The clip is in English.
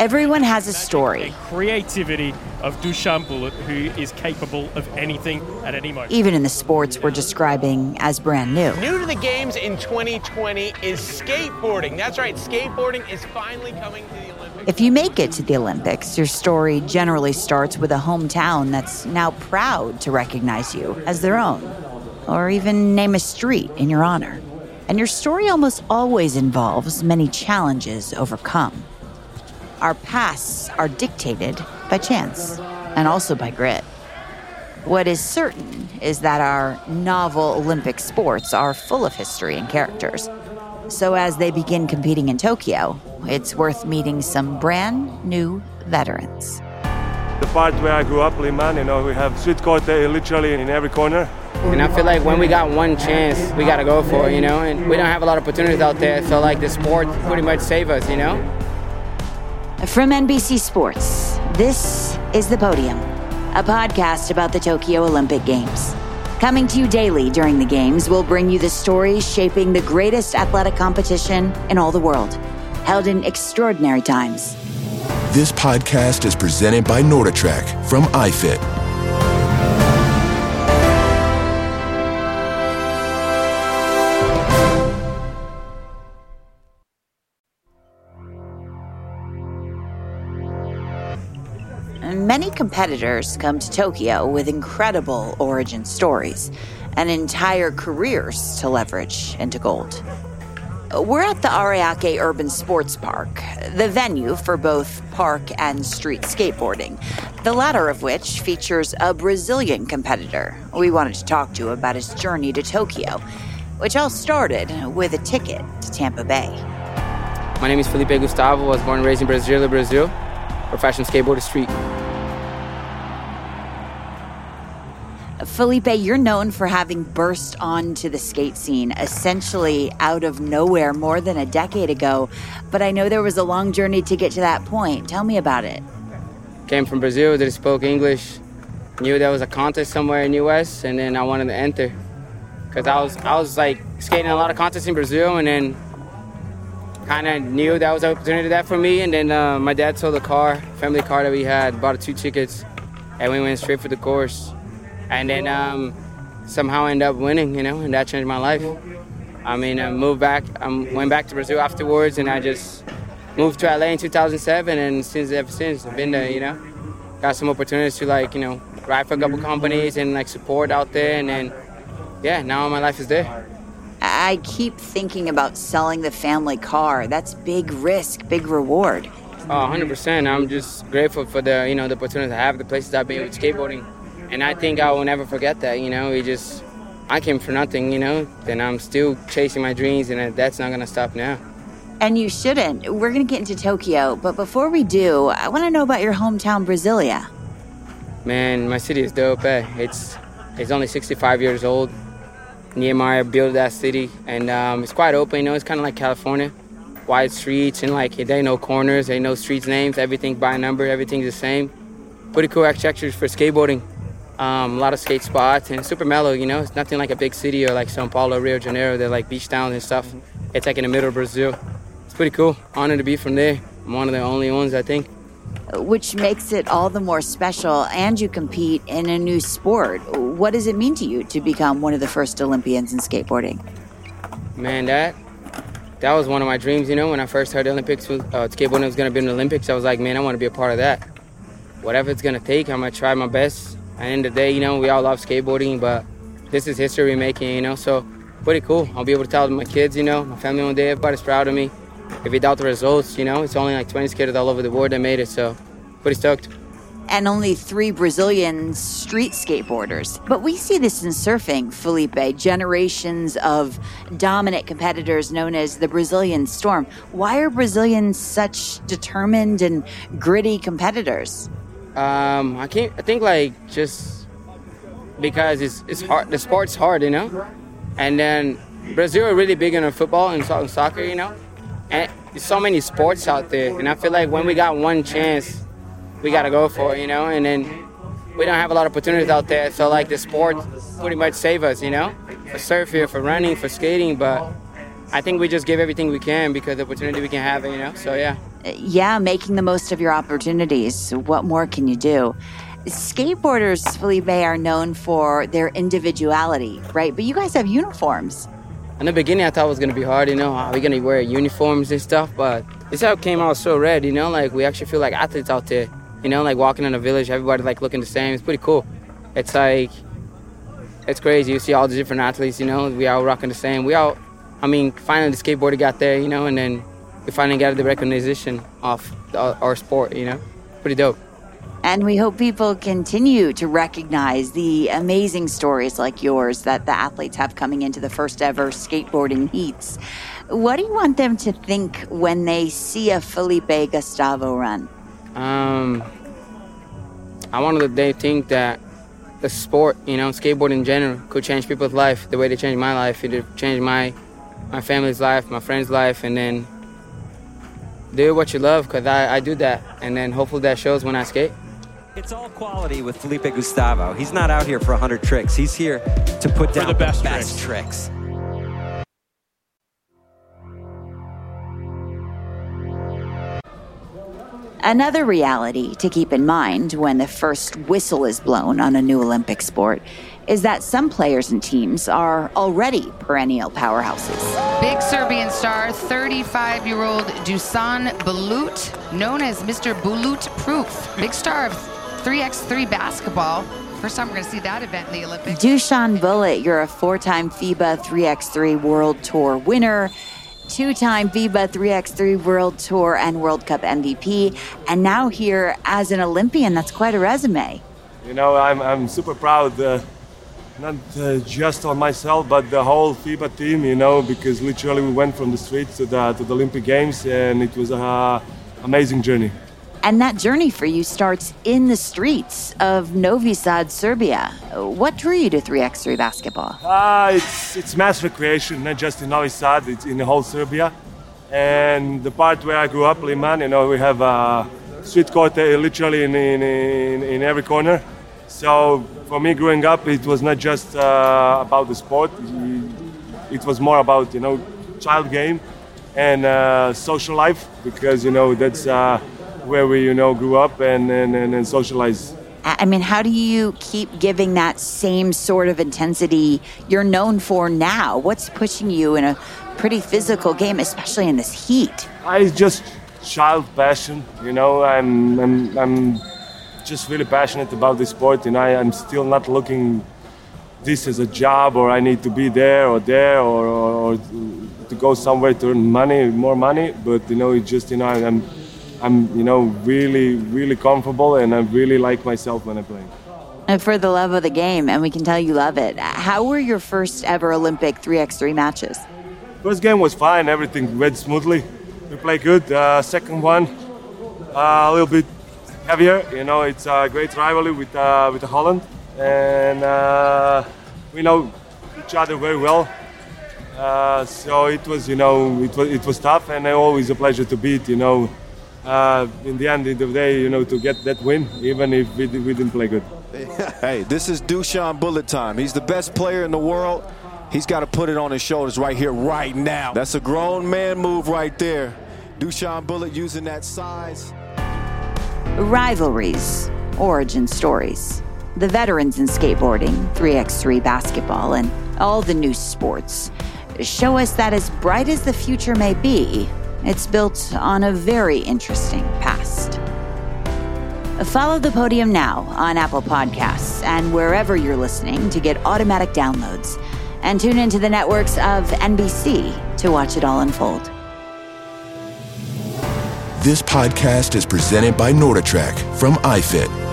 Everyone has a story. The creativity of Dusan Bulut, who is capable of anything at any moment. Even in the sports we're describing as brand new. New to the games in 2020 is skateboarding. That's right, skateboarding is finally coming to the Olympics. If you make it to the Olympics, your story generally starts with a hometown that's now proud to recognize you as their own, or even name a street in your honor. And your story almost always involves many challenges overcome. Our pasts are dictated by chance and also by grit. What is certain is that our novel Olympic sports are full of history and characters. So as they begin competing in Tokyo, it's worth meeting some brand new veterans. The part where I grew up, Liman, we have street court literally in every corner. And I feel like when we got one chance, we got to go for it, and we don't have a lot of opportunities out there. So like the sport pretty much saved us, From NBC Sports, this is The Podium, a podcast about the Tokyo Olympic Games. Coming to you daily during the Games, we'll bring you the stories shaping the greatest athletic competition in all the world, held in extraordinary times. This podcast is presented by NordicTrack from iFit. Many competitors come to Tokyo with incredible origin stories and entire careers to leverage into gold. We're at the Ariake Urban Sports Park, the venue for both park and street skateboarding, the latter of which features a Brazilian competitor we wanted to talk to about his journey to Tokyo, which all started with a ticket to Tampa Bay. My name is Felipe Gustavo. I was born and raised in Brasilia, Brazil. Professional skateboarder street. Felipe, you're known for having burst onto the skate scene essentially out of nowhere more than a decade ago, but I know there was a long journey to get to that point. Tell me about it. Came from Brazil, didn't spoke English, knew there was a contest somewhere in the U.S., and then I wanted to enter. Because I was like skating a lot of contests in Brazil, and then kind of knew that was an opportunity there for me, and then my dad sold a car, family car that we had, bought 2 tickets, and we went straight for the course. And then somehow ended up winning, and that changed my life. I mean, I moved back, I went back to Brazil afterwards, and I just moved to LA in 2007, and ever since, I've been there, Got some opportunities to, ride for a couple companies and, support out there, and then, now my life is there. I keep thinking about selling the family car. That's big risk, big reward. 100%. I'm just grateful for the, the opportunities I have, the places I've been with skateboarding. And I think I will never forget that, I came for nothing, then I'm still chasing my dreams, and that's not going to stop now. And you shouldn't. We're going to get into Tokyo, but before we do, I want to know about your hometown, Brasilia. Man, my city is dope, eh? It's only 65 years old. Niemeyer built that city, and it's quite open, it's kind of like California. Wide streets, and there ain't no corners, there ain't no streets names, everything by number, everything's the same. Pretty cool architectures for skateboarding. A lot of skate spots and super mellow, It's nothing like a big city or like Sao Paulo, Rio de Janeiro. They're like beach towns and stuff. It's like in the middle of Brazil. It's pretty cool. Honored to be from there. I'm one of the only ones, I think. Which makes it all the more special, and you compete in a new sport. What does it mean to you to become one of the first Olympians in skateboarding? Man, that was one of my dreams, When I first heard the Olympics, skateboarding was going to be in the Olympics, I was like, man, I want to be a part of that. Whatever it's going to take, I'm going to try my best. At the end of the day, we all love skateboarding, but this is history making, so pretty cool. I'll be able to tell my kids, my family one day, everybody's proud of me. If you doubt the results, it's only 20 skaters all over the world that made it, so pretty stoked. And only 3 Brazilian street skateboarders. But we see this in surfing, Felipe, generations of dominant competitors known as the Brazilian Storm. Why are Brazilians such determined and gritty competitors? I think just because it's hard, the sport's hard, and then Brazil are really big on football and soccer, and there's so many sports out there, and I feel like when we got one chance, we got to go for it, and then we don't have a lot of opportunities out there, so the sport pretty much saved us, for surfing, for running, for skating, but I think we just give everything we can because the opportunity we can have, so yeah. yeah, making the most of your opportunities. What more can you do? Skateboarders, Felipe, are known for their individuality, right? But you guys have uniforms. In the beginning, I thought it was going to be hard, you know, are we going to wear uniforms and stuff? But this how it came out so red, you know, like we actually feel like athletes out there, you know, like walking in the village, everybody like looking the same. It's pretty cool. It's like, it's crazy. You see all the different athletes, you know, we all rocking the same. We all, I mean, finally the skateboarder got there, you know, and then we finally got the recognition of our sport, you know, pretty dope. And we hope people continue to recognize the amazing stories like yours that the athletes have coming into the first ever skateboarding heats. What do you want them to think when they see a Felipe Gustavo run? I want them to think that the sport, you know, skateboarding in general, could change people's life the way they changed my life. It changed my family's life, my friend's life, and then do what you love, because I do that. And then hopefully that shows when I skate. It's all quality with Felipe Gustavo. He's not out here for 100 tricks. He's here to put down the best tricks. Another reality to keep in mind when the first whistle is blown on a new Olympic sport is that some players and teams are already perennial powerhouses. Big Serbian star, 35-year-old Dusan Bulut, known as Mr. Bulut Proof, big star of 3x3 basketball. First time we're going to see that event in the Olympics. Dusan Bulut, you're a four-time FIBA 3x3 World Tour winner, two-time FIBA 3x3 World Tour and World Cup MVP, and now here as an Olympian. That's quite a resume. You know, I'm super proud, not just on myself, but the whole FIBA team, you know, because literally we went from the streets to the Olympic Games, and it was an amazing journey. And that journey for you starts in the streets of Novi Sad, Serbia. What drew you to 3x3 basketball? It's mass recreation, not just in Novi Sad, it's in the whole Serbia. And the part where I grew up, Liman, you know, we have a street court literally in every corner. So for me, growing up, it was not just about the sport. It was more about, you know, child game and social life, because, you know, that's where we, you know, grew up and socialized. I mean, how do you keep giving that same sort of intensity you're known for now? What's pushing you in a pretty physical game, especially in this heat? It's just child passion, you know. I'm just really passionate about this sport, and I'm still not looking this as a job, or I need to be there or to go somewhere to earn more money. But, you know, it's just, you know, I'm, you know, really, really comfortable, and I really like myself when I play. And for the love of the game, and we can tell you love it. How were your first ever Olympic 3x3 matches? First game was fine. Everything went smoothly. We played good. Second one, a little bit heavier. You know, it's a great rivalry with Holland. And we know each other very well. So it was, you know, it was tough, and always a pleasure to beat, you know. In the end of the day, you know, to get that win, even if we didn't play good. Hey, this is Dusan Bulut time. He's the best player in the world. He's got to put it on his shoulders right here, right now. That's a grown man move right there. Dusan Bulut using that size. Rivalries, origin stories. The veterans in skateboarding, 3x3 basketball, and all the new sports show us that as bright as the future may be, it's built on a very interesting past. Follow The Podium now on Apple Podcasts and wherever you're listening to get automatic downloads. And tune into the networks of NBC to watch it all unfold. This podcast is presented by NordicTrack from iFit.